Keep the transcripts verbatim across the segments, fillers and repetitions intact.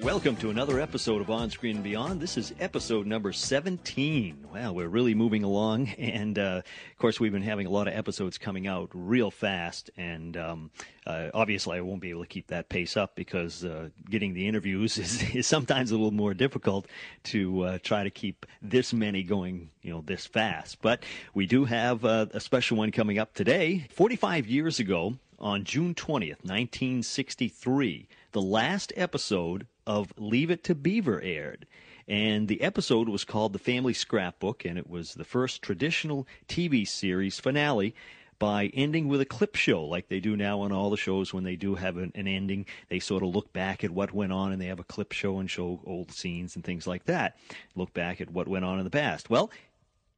Welcome to another episode of On Screen and Beyond. This is episode number seventeen. Wow, we're really moving along. And, uh, of course, we've been having a lot of episodes coming out real fast. And um, uh, obviously, I won't be able to keep that pace up because uh, getting the interviews is, is sometimes a little more difficult to uh, try to keep this many going, you know, this fast. But we do have uh, a special one coming up today. forty-five years ago, on June twentieth, nineteen sixty-three, the last episode of Leave It to Beaver aired, and the episode was called The Family Scrapbook, and it was the first traditional T V series finale by ending with a clip show like they do now on all the shows. When they do have an, an ending, they sort of look back at what went on, and they have a clip show and show old scenes and things like that, look back at what went on in the past. Well,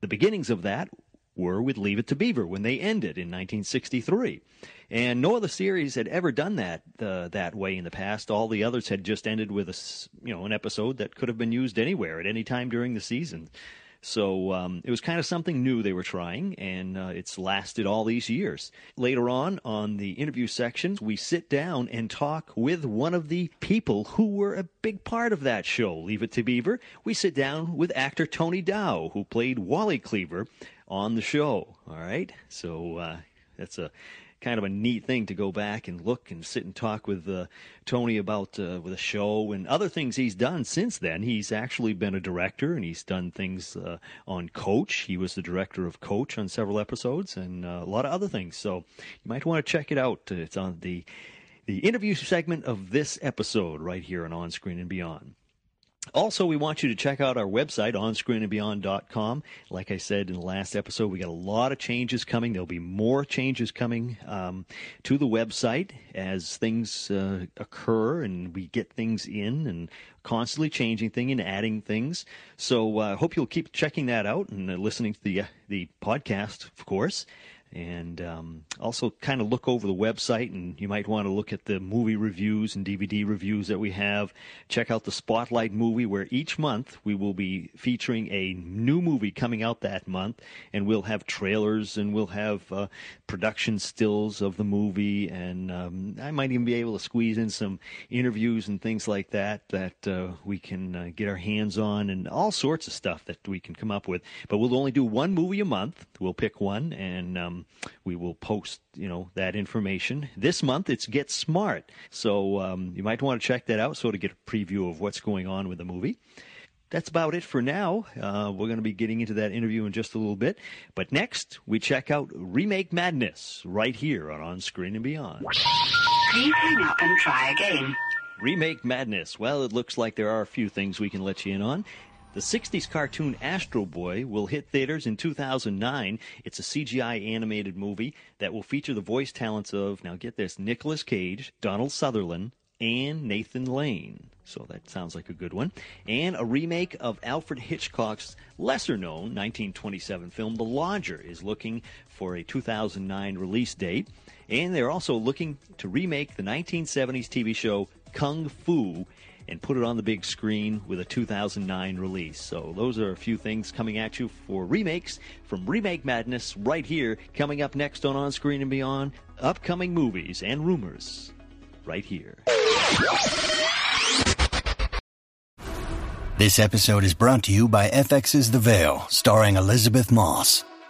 the beginnings of that were with Leave It to Beaver when they ended in nineteen sixty-three. And no other series had ever done that uh, that way in the past. All the others had just ended with a, you know, an episode that could have been used anywhere at any time during the season. So um, it was kind of something new they were trying, and uh, it's lasted all these years. Later on, on the interview section, we sit down and talk with one of the people who were a big part of that show, Leave It to Beaver. We sit down with actor Tony Dow, who played Wally Cleaver on the show. All right, so uh, that's a kind of a neat thing to go back and look and sit and talk with uh, Tony about uh, with a show and other things he's done since then. He's actually been a director, and he's done things uh, on Coach. He was the director of Coach on several episodes, and uh, a lot of other things. So you might want to check it out. It's on the the interview segment of this episode right here on On Screen and Beyond. Also, we want you to check out our website, on screen and beyond dot com. Like I said in the last episode, we got a lot of changes coming. There'll be more changes coming um, to the website as things uh, occur and we get things in, and constantly changing things and adding things. So I uh, hope you'll keep checking that out and uh, listening to the uh, the podcast, of course. And um, also kind of look over the website, and you might want to look at the movie reviews and D V D reviews that we have. Check out the Spotlight movie, where each month we will be featuring a new movie coming out that month, and we'll have trailers, and we'll have uh, production stills of the movie, and um, I might even be able to squeeze in some interviews and things like that that uh, we can uh, get our hands on, and all sorts of stuff that we can come up with. But we'll only do one movie a month. We'll pick one, and um, we will post, you know, that information. This month, it's Get Smart. So um, you might want to check that out, so to get a preview of what's going on with the movie. That's about it for now. Uh, we're going to be getting into that interview in just a little bit. But next, we check out Remake Madness right here on On Screen and Beyond. Please hang up and try again. Remake Madness. Well, it looks like there are a few things we can let you in on. The sixties cartoon Astro Boy will hit theaters in two thousand nine. It's a C G I animated movie that will feature the voice talents of, now get this, Nicolas Cage, Donald Sutherland, and Nathan Lane. So that sounds like a good one. And a remake of Alfred Hitchcock's lesser-known nineteen twenty-seven film The Lodger is looking for a two thousand nine release date. And they're also looking to remake the nineteen seventies T V show Kung Fu and put it on the big screen with a two thousand nine release. So those are a few things coming at you for remakes from Remake Madness right here, coming up next on On Screen and Beyond. Upcoming movies and rumors right here. This episode is brought to you by F X's The Veil, starring Elizabeth Moss.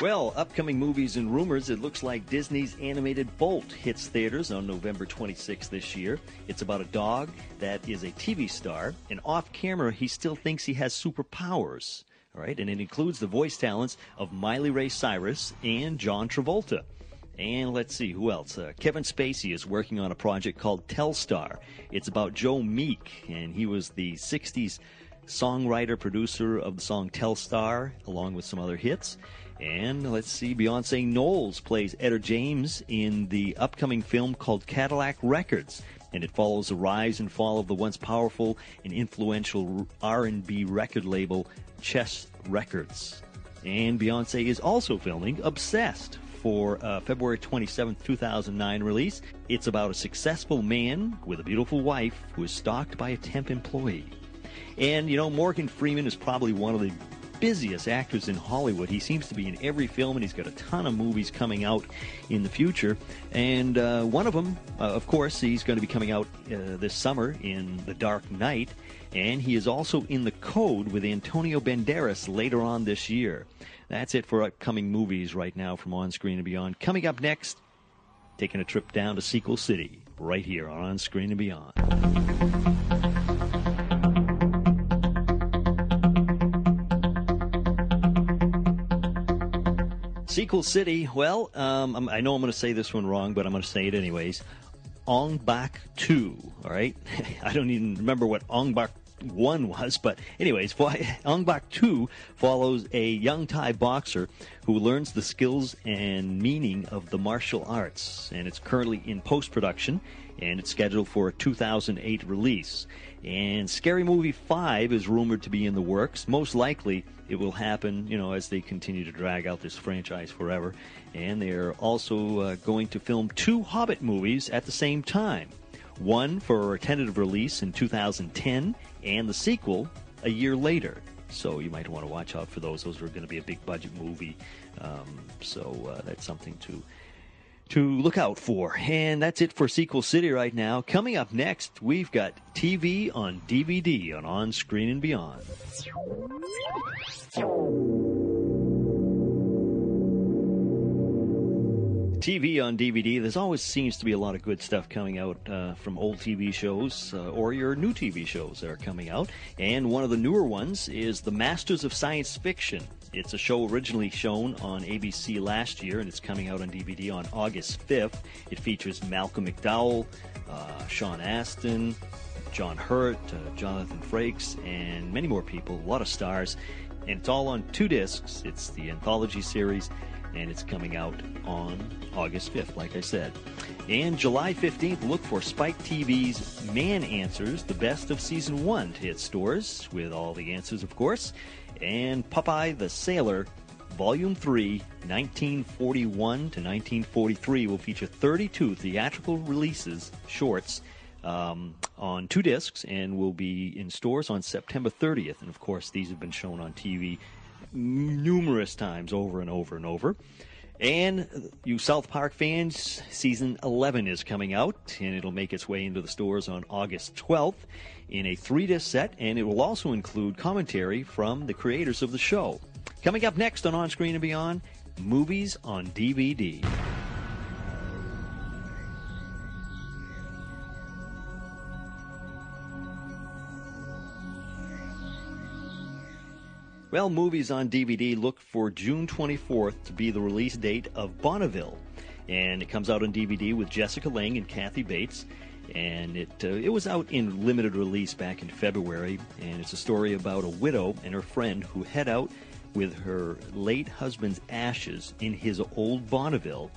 Well, upcoming movies and rumors. It looks like Disney's animated Bolt hits theaters on November twenty-sixth this year. It's about a dog that is a T V star, and off camera, he still thinks he has superpowers. right? And it includes the voice talents of Miley Ray Cyrus and John Travolta. And let's see, who else? Uh, Kevin Spacey is working on a project called Telstar. It's about Joe Meek, and he was the sixties songwriter, producer of the song Telstar, along with some other hits. And let's see, Beyoncé Knowles plays Etta James in the upcoming film called Cadillac Records. And it follows the rise and fall of the once powerful and influential R and B record label Chess Records. And Beyoncé is also filming Obsessed for uh, February twenty-seventh, two thousand nine release. It's about a successful man with a beautiful wife who is stalked by a temp employee. And, you know, Morgan Freeman is probably one of the busiest actors in Hollywood. He seems to be in every film, and he's got a ton of movies coming out in the future. And uh, one of them, uh, of course, he's going to be coming out uh, this summer in The Dark Knight. And he is also in The Code with Antonio Banderas later on this year. That's it for upcoming movies right now from On Screen and Beyond. Coming up next, taking a trip down to Sequel City right here on On Screen and Beyond. Sequel City, well, um, I know I'm going to say this one wrong, but I'm going to say it anyways. Ong Bak two, all right? I don't even remember what Ong Bak one was, but anyways, Ong Bak two follows a young Thai boxer who learns the skills and meaning of the martial arts, and it's currently in post-production, and it's scheduled for a two thousand eight release. And Scary Movie five is rumored to be in the works. Most likely it will happen, you know, as they continue to drag out this franchise forever. And they're also uh, going to film two Hobbit movies at the same time. One for a tentative release in two thousand ten and the sequel a year later. So you might want to watch out for those. Those are going to be a big budget movie. Um, so uh, that's something to... to look out for. And that's it for Sequel City right now. Coming up next, we've got T V on D V D on On Screen and Beyond. T V on D V D, there's always seems to be a lot of good stuff coming out uh, from old T V shows uh, or your new T V shows that are coming out. And one of the newer ones is The Masters of Science Fiction. It's a show originally shown on A B C last year, and it's coming out on D V D on August fifth. It features Malcolm McDowell, uh, Sean Astin, John Hurt, uh, Jonathan Frakes, and many more people, a lot of stars. And it's all on two discs. It's the anthology series, and it's coming out on August fifth, like I said. And July fifteenth, look for Spike T V's Man Answers, the best of season one, to hit stores, with all the answers, of course. And Popeye the Sailor, Volume three, nineteen forty-one to nineteen forty-three, will feature thirty-two theatrical releases, shorts, um, on two discs, and will be in stores on September thirtieth. And, of course, these have been shown on T V numerous times over and over and over. And you South Park fans, Season eleven is coming out, and it'll make its way into the stores on August twelfth in a three-disc set, and it will also include commentary from the creators of the show. Coming up next on On Screen and Beyond, movies on D V D. Well, movies on D V D, look for June twenty-fourth to be the release date of Bonneville. And it comes out on D V D with Jessica Lange and Kathy Bates. And it uh, it was out in limited release back in February. And it's a story about a widow and her friend who head out with her late husband's ashes in his old Bonneville.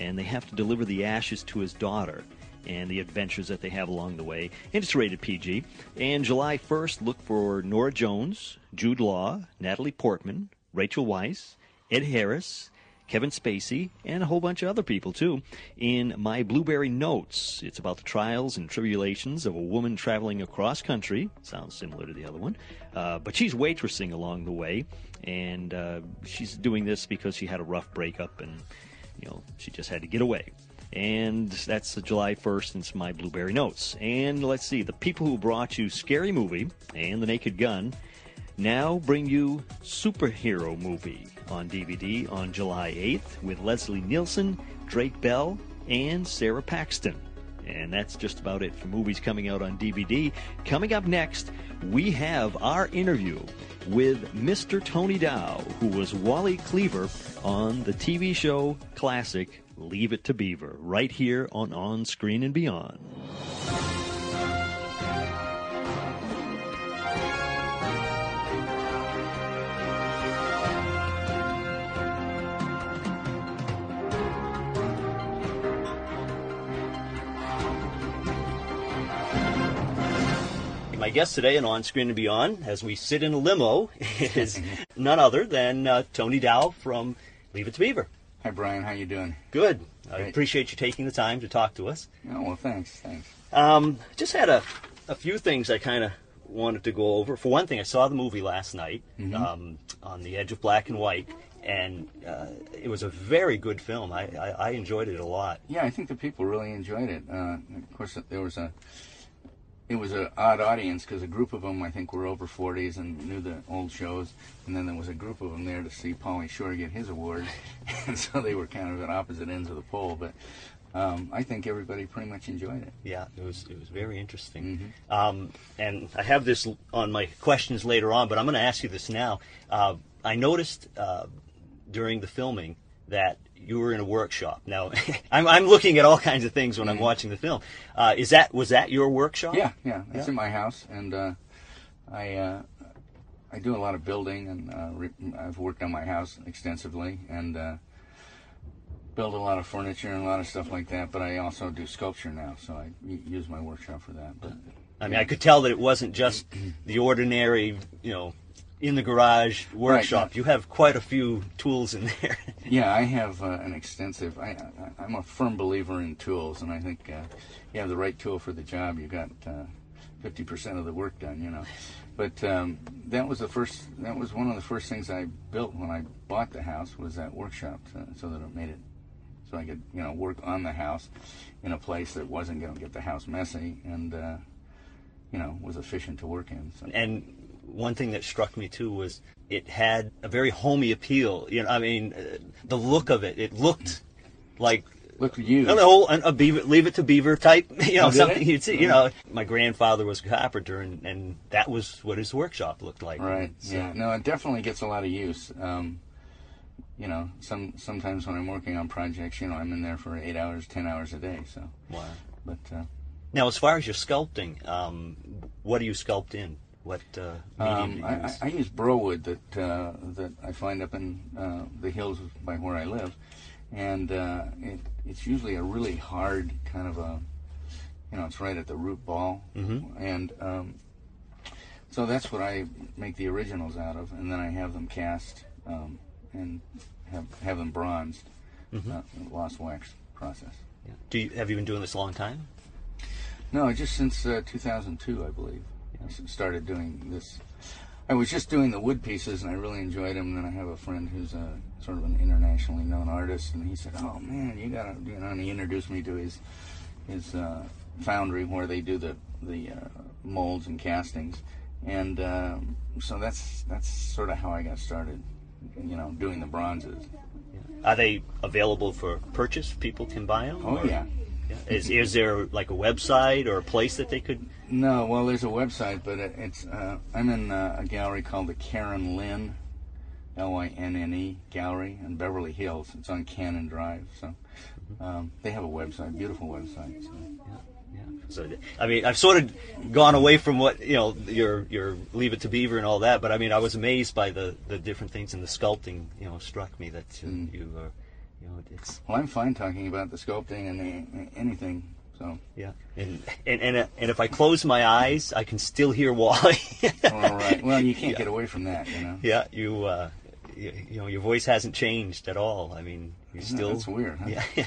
And they have to deliver the ashes to his daughter, and the adventures that they have along the way. And it's rated P G. And July first, look for Norah Jones, Jude Law, Natalie Portman, Rachel Weisz, Ed Harris, Kevin Spacey, and a whole bunch of other people, too, in My Blueberry Notes. It's about the trials and tribulations of a woman traveling across country. Sounds similar to the other one. Uh, but she's waitressing along the way, and uh, she's doing this because she had a rough breakup, and, you know, she just had to get away. And that's July first, and it's My Blueberry Notes. And let's see, the people who brought you Scary Movie and The Naked Gun now bring you Superhero Movie on D V D on July eighth with Leslie Nielsen, Drake Bell, and Sarah Paxton. And that's just about it for movies coming out on D V D. Coming up next, we have our interview with Mister Tony Dow, who was Wally Cleaver on the T V show classic Leave It to Beaver, right here on On Screen and Beyond. My guest today in On Screen and Beyond, as we sit in a limo, is none other than uh, Tony Dow from Leave It to Beaver. Hi, Brian. How you doing? Good. Great. I appreciate you taking the time to talk to us. Oh, well, thanks. Thanks. Um, just had a, a few things I kind of wanted to go over. For one thing, I saw the movie last night, mm-hmm. um, On the Edge of Black and White, and uh, it was a very good film. I, I, I enjoyed it a lot. Yeah, I think the people really enjoyed it. Uh, of course, there was a... It was an odd audience because a group of them, I think, were over forties and knew the old shows, and then there was a group of them there to see Pauly Shore get his award, and so they were kind of at opposite ends of the pole. But um, I think everybody pretty much enjoyed it. Yeah, it was it was very interesting. Mm-hmm. Um, and I have this on my questions later on, but I'm going to ask you this now. Uh, I noticed uh, during the filming that you were in a workshop. Now, I'm, I'm looking at all kinds of things when I'm watching the film. Uh, is that was that your workshop? Yeah, yeah. It's yeah. in my house, and uh, I uh, I do a lot of building, and uh, re- I've worked on my house extensively, and uh, build a lot of furniture and a lot of stuff like that. But I also do sculpture now, so I use my workshop for that. But I mean, yeah. I could tell that it wasn't just the ordinary, you know, in the garage workshop. Right, yeah. You have quite a few tools in there. Yeah, I have uh, an extensive. I, I, I'm a firm believer in tools, and I think uh, you have the right tool for the job, you got uh, fifty percent of the work done. You know, but um, that was the first. That was one of the first things I built when I bought the house, was that workshop, uh, so that it made it so I could, you know, work on the house in a place that wasn't going to get the house messy, and uh, you know, was efficient to work in. So. And one thing that struck me too was it had a very homey appeal. You know, I mean, uh, the look of it—it it looked like look you, no, no, a Beaver, Leave It to Beaver type. You know, oh, something it? You'd see. Mm-hmm. You know, my grandfather was a carpenter, and, and that was what his workshop looked like. Right. So. Yeah. No, it definitely gets a lot of use. Um, you know, some sometimes when I'm working on projects, you know, I'm in there for eight hours, ten hours a day. So. Wow. But uh, now, as far as your sculpting, um, what do you sculpt in? What uh, medium um, do you use? I, I use burlwood that uh, that I find up in uh, the hills by where I live, and uh, it, it's usually a really hard kind of a, you know, it's right at the root ball, mm-hmm. and um, so that's what I make the originals out of, and then I have them cast um, and have have them bronzed, mm-hmm. uh, lost wax process. Yeah. Do you, have you been doing this a long time? No, just since uh, two thousand two, I believe. I started doing this. I was just doing the wood pieces, and I really enjoyed them. And then I have a friend who's a sort of an internationally known artist, and he said, "Oh man, you gotta," you know, and he introduced me to his his uh, foundry where they do the the uh, molds and castings, and um, so that's that's sort of how I got started, you know, doing the bronzes. Are they available for purchase? People can buy them? Oh or? yeah. Yeah. Is is there like a website or a place that they could? No, well, there's a website, but it, it's uh, I'm in uh, a gallery called the Karen Lynn, L Y N N E Gallery in Beverly Hills. It's on Cannon Drive, so um, they have a website, beautiful website. So. Yeah. Yeah. So I mean, I've sort of gone away from what, you know, your your Leave It to Beaver and all that, but I mean, I was amazed by the, the different things, and the sculpting, you know, struck me that uh, mm. you. Uh, You know, it's, well, I'm fine talking about the sculpting and the, anything. So yeah, and and and, uh, and if I close my eyes, I can still hear Wally. All right. Well, you can't yeah. get away from that, you know. Yeah, you, uh, you, you know, your voice hasn't changed at all. I mean, you still. No, that's weird. Huh? Yeah.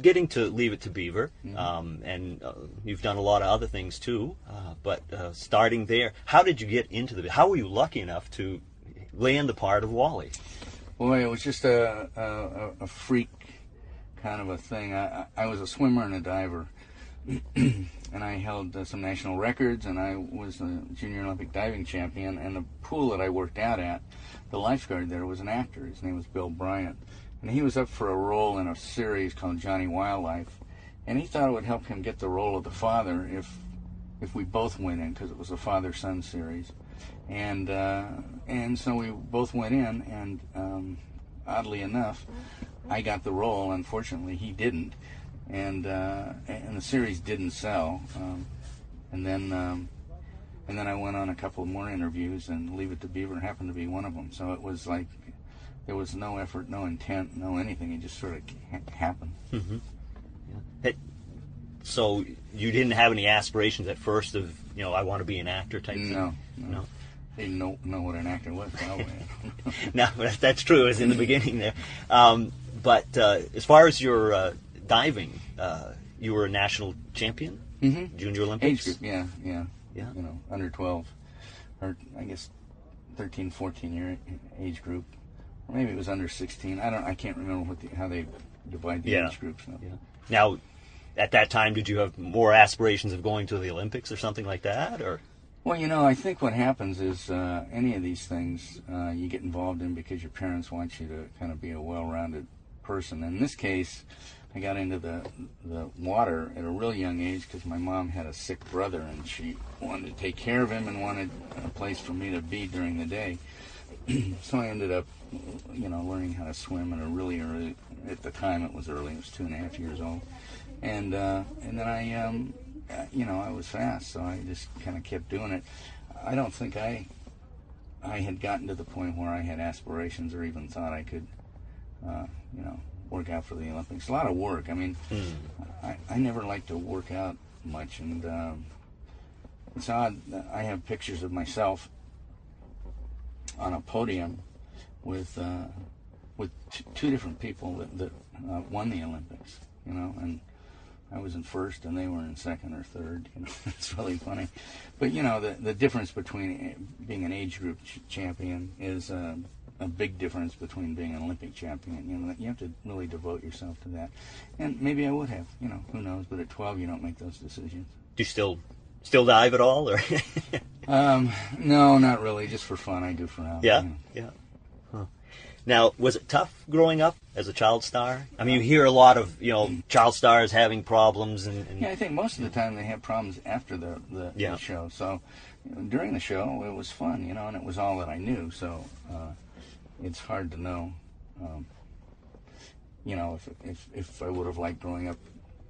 Getting to Leave It to Beaver, um, and uh, you've done a lot of other things too, uh, but uh, starting there, how did you get into the, how were you lucky enough to land the part of Wally? Boy, it was just a, a, a freak kind of a thing. I, I was a swimmer and a diver, and I held uh, some national records, and I was a junior Olympic diving champion, and the pool that I worked out at, the lifeguard there was an actor. His name was Bill Bryant. And he was up for a role in a series called Johnny Wildlife, and he thought it would help him get the role of the father if if we both went in, because it was a father-son series. And uh, and so we both went in, and um, oddly enough, I got the role. Unfortunately, he didn't, and uh, and the series didn't sell. Um, and then um, and then I went on a couple more interviews, and Leave It to Beaver happened to be one of them. So it was like, there was no effort, no intent, no anything. It just sort of happened. Mm-hmm. Yeah. It, so you didn't have any aspirations at first of, you know, I want to be an actor type thing? No. No. no. I didn't know, know what an actor was. No, that's true. It was in the beginning there. Um, but uh, as far as your uh, diving, uh, you were a national champion? Mm-hmm. Junior Olympics? Age group, yeah, yeah. Yeah. You know, under twelve, or I guess thirteen, fourteen-year age group. Or maybe it was under sixteen. I don't. I can't remember what the, how they divide the yeah. age groups now. Yeah. Now, at that time, did you have more aspirations of going to the Olympics or something like that, or? Well, you know, I think what happens is uh, any of these things uh, you get involved in because your parents want you to kind of be a well-rounded person. In this case, I got into the the water at a real young age because my mom had a sick brother and she wanted to take care of him and wanted a place for me to be during the day. So I ended up, you know, learning how to swim at a really early, at the time it was early, it was two and a half years old. And uh, and then I, um, you know, I was fast, so I just kind of kept doing it. I don't think I I had gotten to the point where I had aspirations or even thought I could, uh, you know, work out for the Olympics. A lot of work. I mean, mm. I, I never liked to work out much. And um, it's odd, I have pictures of myself on a podium with uh, with t- two different people that, that uh, won the Olympics, you know, and I was in first and they were in second or third, you know, it's really funny. But, you know, the, the difference between being an age group ch- champion is uh, a big difference between being an Olympic champion, you know, you have to really devote yourself to that. And maybe I would have, you know, who knows, but at twelve you don't make those decisions. Do you still... Still dive at all, or? um, no, not really. Just for fun, I do for now. Yeah, yeah. yeah. Huh. Now, was it tough growing up as a child star? I mean, you hear a lot of, you know, child stars having problems, and, and yeah, I think most of the time they have problems after the the, yeah. the show. So you know, during the show, it was fun, you know, and it was all that I knew. So uh, it's hard to know, um, you know, if if if I would have liked growing up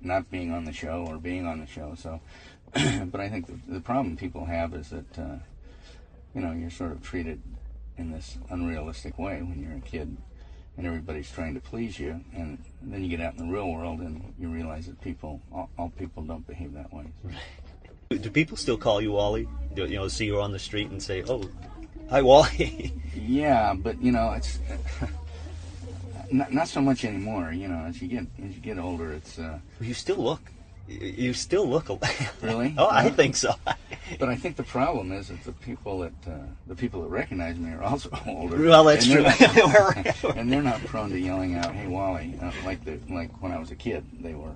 not being on the show or being on the show. So. But I think the, the problem people have is that, uh, you know, you're sort of treated in this unrealistic way when you're a kid and everybody's trying to please you. And then you get out in the real world and you realize that people, all, all people don't behave that way. Right. Do people still call you Wally? Do, you know, see you on the street and say, oh, hi, Wally. Yeah, but, you know, it's not, not so much anymore. You know, as you get as you get older, it's... Uh, you still look. You still look alike. Really? Oh, yeah. I think so. But I think the problem is that the people that uh, the people that recognize me are also older. Well, that's and true. Not, and they're not prone to yelling out, "Hey, Wally!" Uh, like the like when I was a kid, they were.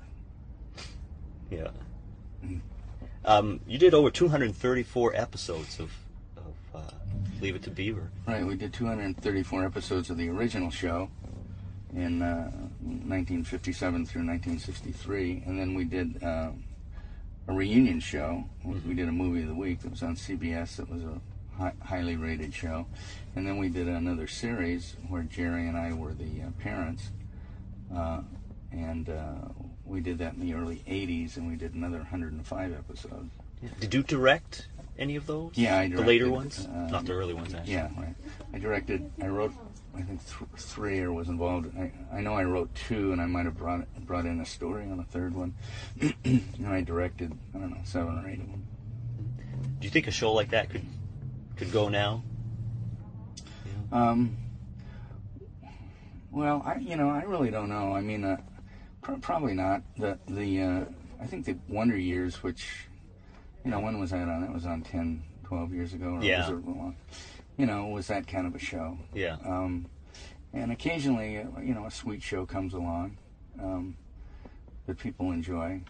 Yeah. Um, you did over two hundred thirty-four episodes of of uh, Leave It to Beaver. Right. We did two hundred thirty-four episodes of the original show. In uh, nineteen fifty-seven through nineteen sixty-three, and then we did uh, a reunion show. Mm-hmm. We did a movie of the week that was on C B S. That was a hi- highly rated show, and then we did another series where Jerry and I were the uh, parents, uh, and uh, we did that in the early eighties, and we did another one hundred five episodes. Yeah. Did you direct any of those? Yeah, I directed. The later ones? Uh, Not the early ones, actually. Yeah, right. I directed, I wrote, I think th- three or was involved. I, I know I wrote two, and I might have brought brought in a story on a third one. And I directed, I don't know, seven or eight of them. Do you think a show like that could could go now? Um, well, I you know I really don't know. I mean, uh, pro- probably not. The the uh, I think the Wonder Years, which you know, when was that on? That was on ten, twelve years ago. Or yeah. Was it long? You know, was that kind of a show? Yeah. Um, and occasionally, you know, a sweet show comes along um, that people enjoy.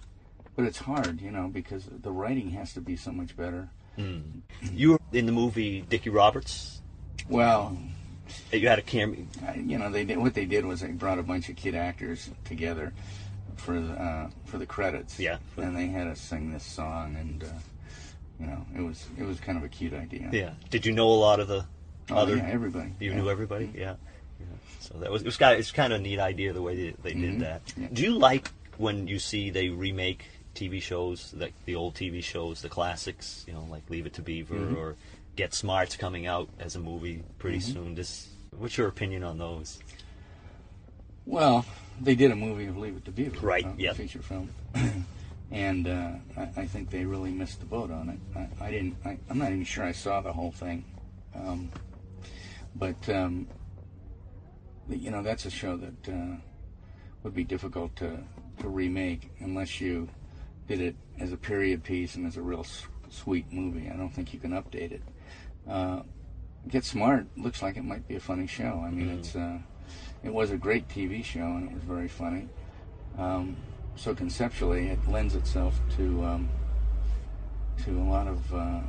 But it's hard, you know, because the writing has to be so much better. Mm. You were in the movie Dickie Roberts. Well, you had a camera. You know, they did, what they did was they brought a bunch of kid actors together for the uh, for the credits. Yeah, and they had us sing this song, and uh, you know, it was it was kind of a cute idea. Yeah. Did you know a lot of the oh, other? Yeah, everybody. You yeah. knew everybody. Yeah. yeah. So that was it was kind of, it's kind of a neat idea the way they, they mm-hmm. did that. Yeah. Do you like when you see they remake T V shows, like the old T V shows, the classics, you know, like Leave It to Beaver mm-hmm. or Get Smart's coming out as a movie pretty mm-hmm. soon. Just, what's your opinion on those? Well, they did a movie of Leave It to Beaver, right? Uh, yeah, feature film, and uh, I, I think they really missed the boat on it. I, I didn't. I, I'm not even sure I saw the whole thing, um, but um, you know, that's a show that uh, would be difficult to to remake unless you did it as a period piece and as a real s- sweet movie. I don't think you can update it. Uh, Get Smart looks like it might be a funny show. I mean, mm. it's uh, it was a great T V show and it was very funny. Um, so conceptually, it lends itself to um, to a lot of uh,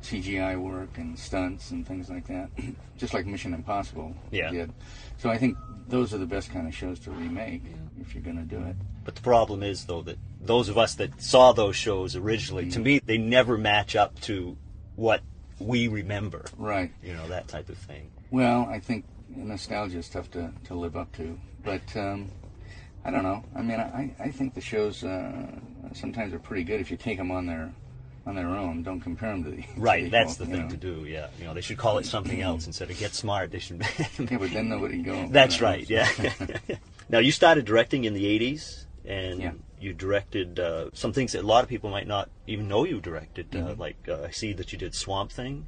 C G I work and stunts and things like that, just like Mission Impossible yeah. did. So I think those are the best kind of shows to remake yeah. if you're going to do it. But the problem is, though, that those of us that saw those shows originally, mm-hmm. to me, they never match up to what we remember. Right. You know, that type of thing. Well, I think nostalgia is tough to, to live up to. But um, I don't know. I mean, I, I think the shows uh, sometimes are pretty good if you take them on their on their own. Don't compare them to the right. To the that's people, the thing know. to do. Yeah. You know, they should call it something else instead of Get Smart. They should. Yeah, but then nobody goes. That's right. Yeah. Now, you started directing in the eighties. And yeah. you directed uh, some things that a lot of people might not even know you directed. Uh, mm-hmm. Like, uh, I see that you did Swamp Thing.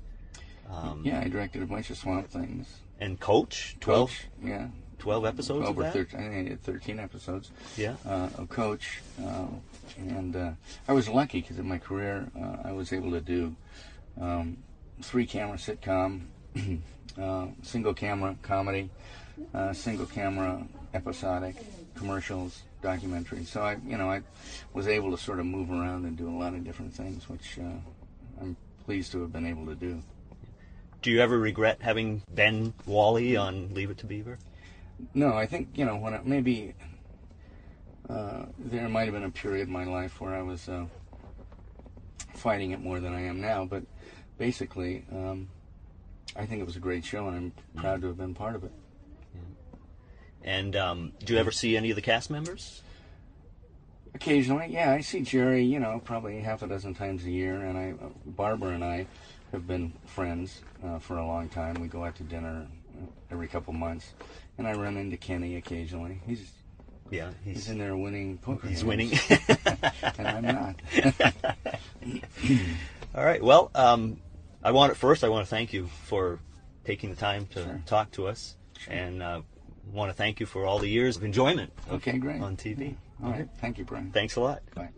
Um, yeah, I directed a bunch of Swamp Things. And Coach? twelve? Coach, yeah. twelve episodes twelve of that? thirteen, I think I did thirteen episodes yeah. uh, of Coach. Uh, and uh, I was lucky because in my career uh, I was able to do um, three-camera sitcom, uh, single-camera comedy, uh, single-camera episodic, commercials, documentary. So I, you know, I was able to sort of move around and do a lot of different things, which uh, I'm pleased to have been able to do. Do you ever regret having been Wally on Leave It to Beaver? No, I think, you know, when it, maybe uh, there might have been a period in my life where I was uh, fighting it more than I am now, but basically um, I think it was a great show and I'm proud to have been part of it. And um, do you ever see any of the cast members? Occasionally, yeah. I see Jerry, you know, probably half a dozen times a year. And I, Barbara and I have been friends uh, for a long time. We go out to dinner every couple months. And I run into Kenny occasionally. He's yeah, he's, he's in there winning poker. He's games. winning. And I'm not. All right. Well, um, I want first, I want to thank you for taking the time to sure. talk to us. Sure. And uh I want to thank you for all the years of enjoyment of, okay, great. on T V. Yeah. All right. Thank you, Brian. Thanks a lot. Bye.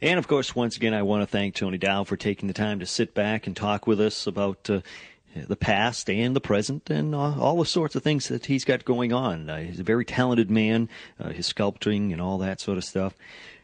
And, of course, once again, I want to thank Tony Dow for taking the time to sit back and talk with us about uh, the past and the present and uh, all the sorts of things that he's got going on. Uh, he's a very talented man, uh, his sculpting and all that sort of stuff.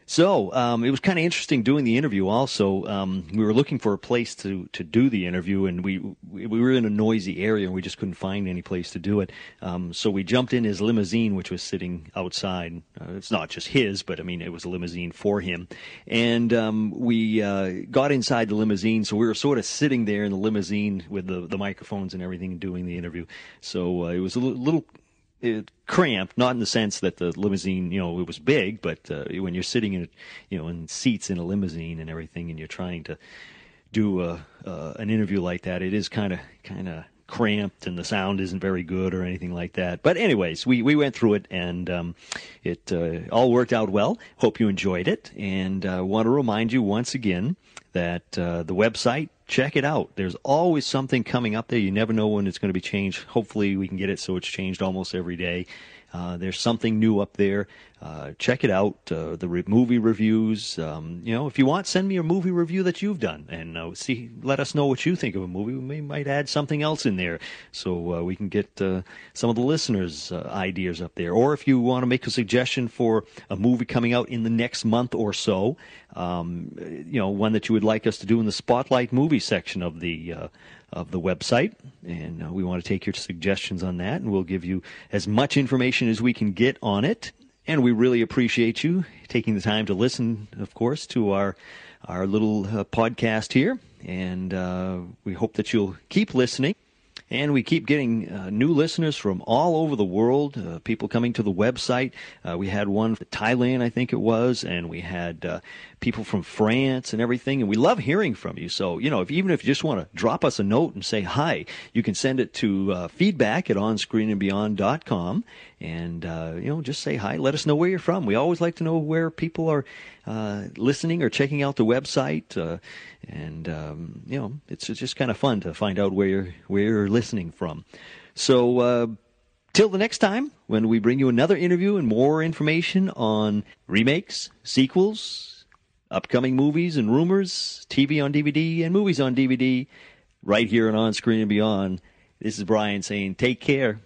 So um, it was kind of interesting doing the interview also. Um, we were looking for a place to, to do the interview, and we we were in a noisy area, and we just couldn't find any place to do it. Um, so we jumped in his limousine, which was sitting outside. Uh, it's not just his, but, I mean, it was a limousine for him. And um, we uh, got inside the limousine, so we were sort of sitting there in the limousine with the, the microphones and everything doing the interview. So uh, it was a l- little... It cramped, not in the sense that the limousine, you know, it was big, but uh, when you're sitting in, you know, in seats in a limousine and everything, and you're trying to do a, uh, an interview like that, it is kind of, kind of cramped, and the sound isn't very good or anything like that. But anyways, we, we went through it, and um, it uh, all worked out well. Hope you enjoyed it, and I uh, want to remind you once again that uh, the website, check it out. There's always something coming up there. You never know when it's going to be changed. Hopefully we can get it so it's changed almost every day. Uh, there's something new up there. Uh, check it out. Uh, the re- movie reviews. Um, you know, if you want, send me a movie review that you've done, and uh, see. Let us know what you think of a movie. We might add something else in there, so uh, we can get uh, some of the listeners' uh, ideas up there. Or if you want to make a suggestion for a movie coming out in the next month or so, um, you know, one that you would like us to do in the Spotlight Movie section of the. Uh, of the website, and uh, we want to take your suggestions on that, and we'll give you as much information as we can get on it. And we really appreciate you taking the time to listen, of course, to our our little uh, podcast here, and uh, we hope that you'll keep listening. And we keep getting uh, new listeners from all over the world, uh, people coming to the website. Uh, we had one from Thailand, I think it was, and we had uh, people from France and everything. And we love hearing from you. So, you know, if even if you just want to drop us a note and say hi, you can send it to uh, feedback at onscreenandbeyond dot com. And, uh, you know, just say hi. Let us know where you're from. We always like to know where people are uh, listening or checking out the website. Uh, and, um, you know, it's, it's just kind of fun to find out where you're, where you're listening from. So uh, till the next time when we bring you another interview and more information on remakes, sequels, upcoming movies and rumors, T V on D V D and movies on D V D, right here on On Screen and Beyond. This is Brian saying take care.